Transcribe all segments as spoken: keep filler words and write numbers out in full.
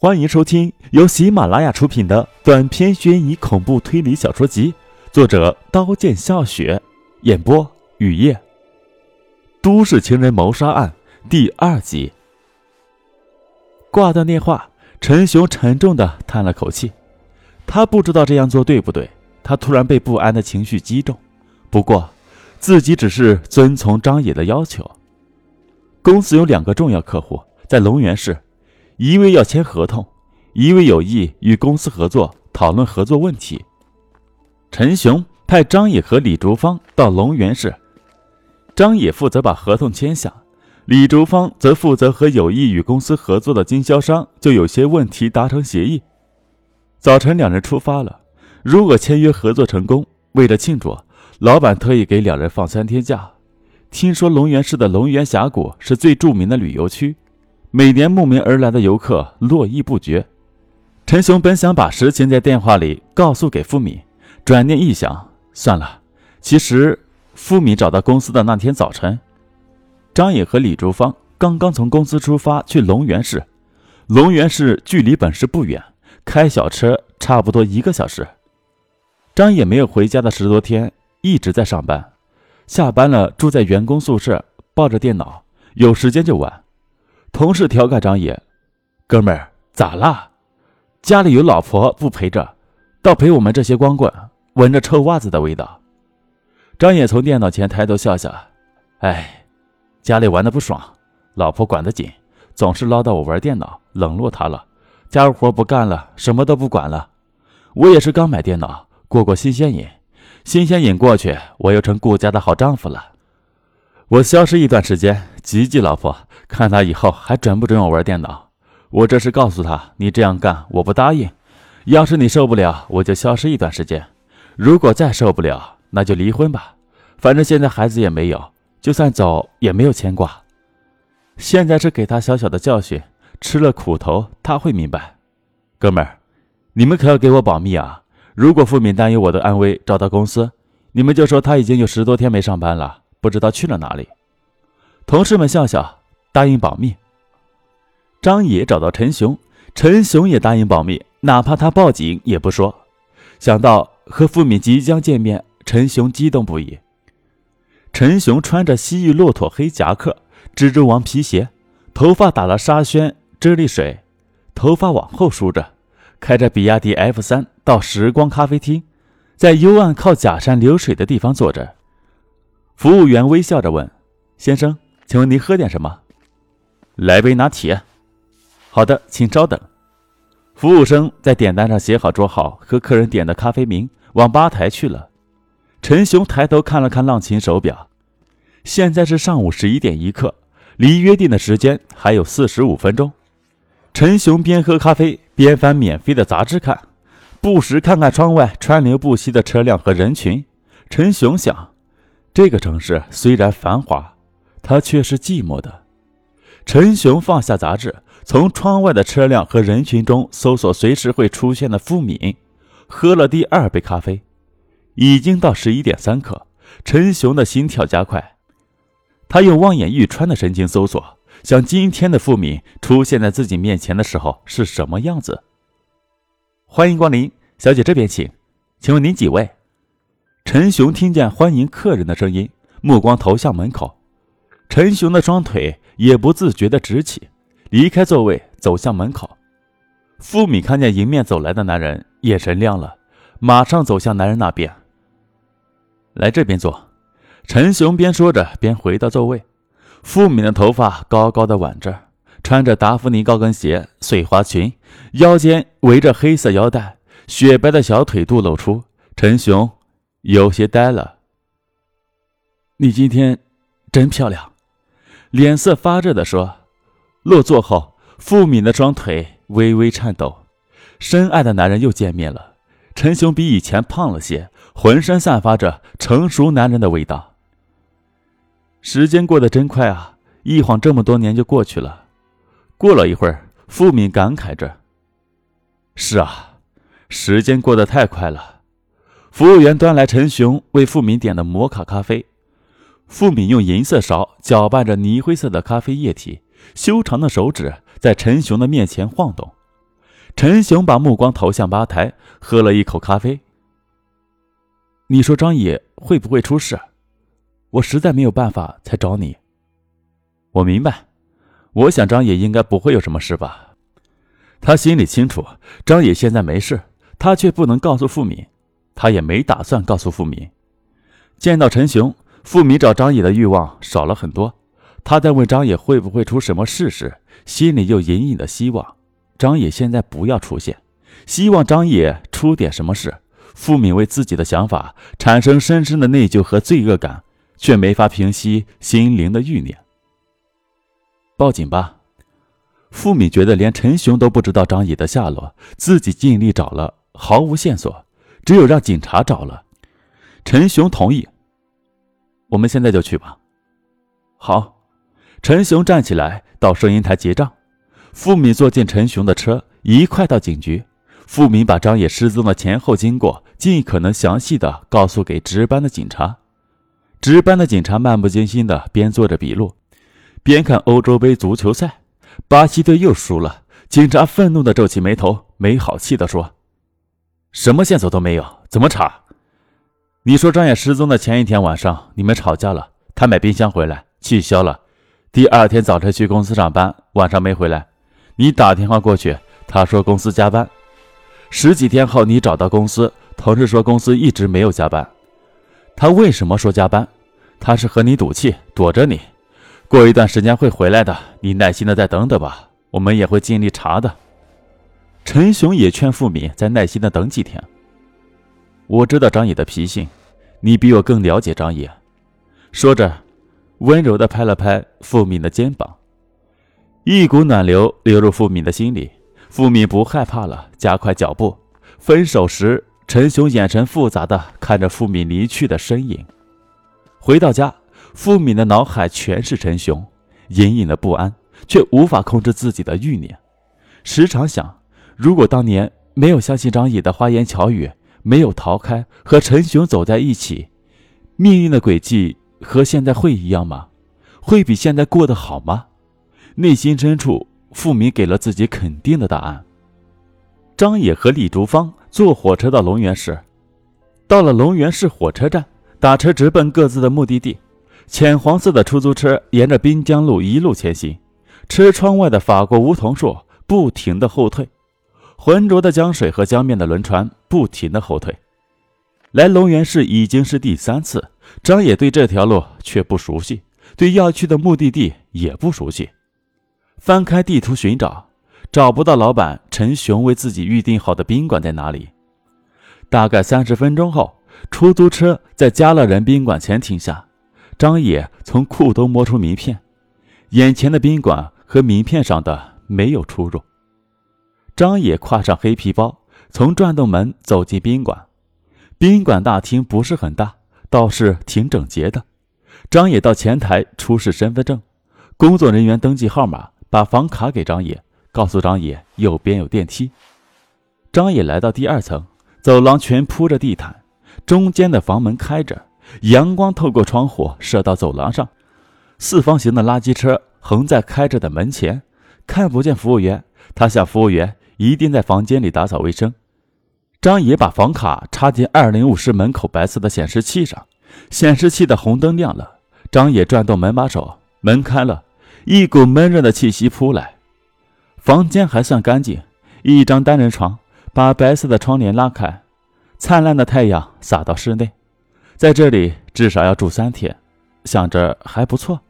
欢迎收听由喜马拉雅出品的短篇悬疑恐怖推理小说集，作者刀剑笑雪，演播雨夜，都市情人谋杀案第二集。挂断电话，陈雄沉重地叹了口气，他不知道这样做对不对，他突然被不安的情绪击中，不过自己只是遵从张野的要求。公司有两个重要客户在龙源市，一位要签合同，一位有意与公司合作，讨论合作问题。陈雄派张野和李竹芳到龙源市，张野负责把合同签下，李竹芳则负责和有意与公司合作的经销商就有些问题达成协议。早晨两人出发了，如果签约合作成功，为了庆祝，老板特意给两人放三天假。听说龙源市的龙源峡谷是最著名的旅游区，每年慕名而来的游客络绎不绝。陈雄本想把实情在电话里告诉给傅敏，转念一想，算了，其实傅敏找到公司的那天早晨，张野和李竹芳刚刚从公司出发去龙源市。龙源市距离本市不远，开小车差不多一个小时。张野没有回家的十多天，一直在上班，下班了住在员工宿舍，抱着电脑，有时间就玩。同事调侃张野：“哥们儿，咋啦？家里有老婆不陪着，倒陪我们这些光棍，闻着臭袜子的味道。”张野从电脑前抬头笑笑：“哎，家里玩得不爽，老婆管得紧，总是唠叨我玩电脑，冷落她了。家务活不干了，什么都不管了。我也是刚买电脑，过过新鲜瘾，新鲜瘾过去，我又成顾家的好丈夫了。”我消失一段时间，急急老婆，看她以后还准不准我玩电脑。我这是告诉她，你这样干我不答应，要是你受不了我就消失一段时间，如果再受不了那就离婚吧，反正现在孩子也没有，就算走也没有牵挂。现在是给她小小的教训，吃了苦头她会明白。哥们儿，你们可要给我保密啊，如果傅敏担忧我的安危找到公司，你们就说她已经有十多天没上班了，不知道去了哪里。同事们笑笑答应保密。张野找到陈雄，陈雄也答应保密，哪怕他报警也不说。想到和傅敏即将见面，陈雄激动不已。陈雄穿着西域骆驼黑夹克，蜘蛛网皮鞋，头发打了沙宣啫喱水，头发往后梳着，开着比亚迪 F 三 到时光咖啡厅，在幽暗靠假山流水的地方坐着。服务员微笑着问：“先生，请问您喝点什么？”“来杯拿铁。”“好的，请稍等。”服务生在点单上写好桌号和客人点的咖啡名，往吧台去了。陈雄抬头看了看浪琴手表，现在是上午十一点一刻，离约定的时间还有四十五分钟。陈雄边喝咖啡边翻免费的杂志看，不时看看窗外川流不息的车辆和人群。陈雄想，这个城市虽然繁华，它却是寂寞的。陈雄放下杂志，从窗外的车辆和人群中搜索随时会出现的傅敏，喝了第二杯咖啡。已经到十一点三刻，陈雄的心跳加快，他用望眼欲穿的神情搜索，想今天的傅敏出现在自己面前的时候是什么样子。“欢迎光临，小姐这边请，请问您几位？”陈雄听见欢迎客人的声音，目光投向门口。陈雄的双腿也不自觉地直起，离开座位走向门口。傅敏看见迎面走来的男人，眼神亮了，马上走向男人那边。“来这边坐。”陈雄边说着边回到座位。傅敏的头发高高的挽着，穿着达芙妮高跟鞋、碎花裙，腰间围着黑色腰带，雪白的小腿肚露出。陈雄有些呆了。“你今天真漂亮。”脸色发热地说。落座后，傅敏的双腿微微颤抖。深爱的男人又见面了。陈雄比以前胖了些，浑身散发着成熟男人的味道。时间过得真快啊，一晃这么多年就过去了。过了一会儿，傅敏感慨着：“是啊，时间过得太快了。”服务员端来陈雄为傅敏点的摩卡咖啡，傅敏用银色勺搅拌着泥灰色的咖啡液体，修长的手指在陈雄的面前晃动。陈雄把目光投向吧台，喝了一口咖啡。你说张野会不会出事？我实在没有办法才找你。我明白，我想张野应该不会有什么事吧。他心里清楚，张野现在没事，他却不能告诉傅敏，他也没打算告诉傅敏。见到陈雄，傅敏找张野的欲望少了很多。他在问张野会不会出什么事时，心里又隐隐的希望张野现在不要出现，希望张野出点什么事。傅敏为自己的想法产生深深的内疚和罪恶感，却没法平息心灵的欲念。报警吧。傅敏觉得连陈雄都不知道张野的下落，自己尽力找了，毫无线索，只有让警察找了。陈雄同意。我们现在就去吧。好。陈雄站起来到收银台结账，傅敏坐进陈雄的车，一块到警局。傅敏把张野失踪的前后经过尽可能详细的告诉给值班的警察。值班的警察漫不经心的边做着笔录，边看欧洲杯足球赛。巴西队又输了，警察愤怒地皱起眉头，没好气地说：“什么线索都没有，怎么查？你说张野失踪的前一天晚上你们吵架了，他买冰箱回来气消了，第二天早晨去公司上班，晚上没回来。你打电话过去，他说公司加班。十几天后你找到公司，同事说公司一直没有加班。他为什么说加班？他是和你赌气，躲着你。”过一段时间会回来的，你耐心的再等等吧，我们也会尽力查的。陈雄也劝傅敏再耐心的等几天。我知道张野的脾性，你比我更了解张野。说着，温柔的拍了拍傅敏的肩膀，一股暖流流入傅敏的心里，傅敏不害怕了，加快脚步。分手时，陈雄眼神复杂的看着傅敏离去的身影。回到家。傅敏的脑海全是陈雄，隐隐的不安，却无法控制自己的欲念。时常想，如果当年没有相信张野的花言巧语，没有逃开，和陈雄走在一起，命运的轨迹和现在会一样吗？会比现在过得好吗？内心深处，傅敏给了自己肯定的答案。张野和李竹芳坐火车到龙源市，到了龙源市火车站，打车直奔各自的目的地。浅黄色的出租车沿着滨江路一路前行，车窗外的法国梧桐树不停地后退，浑浊的江水和江面的轮船不停地后退。来龙源市已经是第三次，张野对这条路却不熟悉，对要去的目的地也不熟悉。翻开地图寻找，找不到老板陈雄为自己预定好的宾馆在哪里。大概三十分钟后，出租车在加勒人宾馆前停下。张野从裤兜摸出名片，眼前的宾馆和名片上的没有出入。张野挎上黑皮包，从转动门走进宾馆。宾馆大厅不是很大，倒是挺整洁的。张野到前台出示身份证，工作人员登记号码，把房卡给张野，告诉张野右边有电梯。张野来到第二层，走廊全铺着地毯，中间的房门开着。阳光透过窗户射到走廊上，四方形的垃圾车横在开着的门前，看不见服务员，他想服务员一定在房间里打扫卫生。张野把房卡插进二零五室门口白色的显示器上，显示器的红灯亮了，张野转动门把手，门开了，一股闷热的气息扑来。房间还算干净，一张单人床，把白色的窗帘拉开，灿烂的太阳洒到室内。在这里至少要住三天，想着还不错。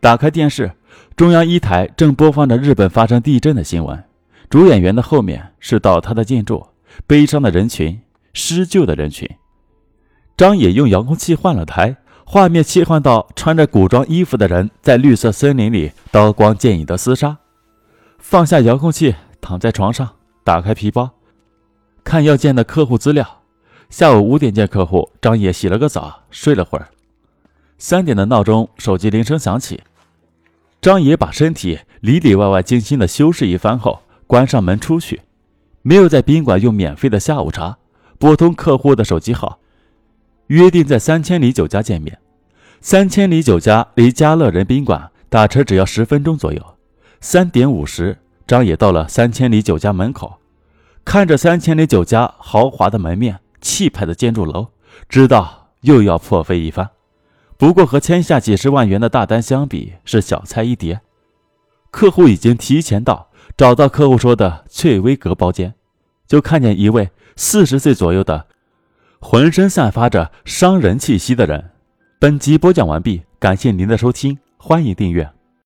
打开电视，中央一台正播放着日本发生地震的新闻，主演员的后面是倒塌的建筑，悲伤的人群，施救的人群。张野用遥控器换了台，画面切换到穿着古装衣服的人在绿色森林里刀光剑影的厮杀。放下遥控器，躺在床上，打开皮包，看要见的客户资料。下午五点见客户，张野洗了个澡，睡了会儿。三点的闹钟，手机铃声响起。张野把身体里里外外精心的修饰一番后，关上门出去，没有在宾馆用免费的下午茶，拨通客户的手机号，约定在三千里酒家见面。三千里酒家离嘉乐人宾馆打车只要十分钟左右。三点五十，张野到了三千里酒家门口，看着三千里酒家豪华的门面、气派的建筑楼，知道又要破费一番。不过和签下几十万元的大单相比，是小菜一碟。客户已经提前到，找到客户说的翠微阁包间，就看见一位四十岁左右的浑身散发着商人气息的人。本集播讲完毕，感谢您的收听，欢迎订阅。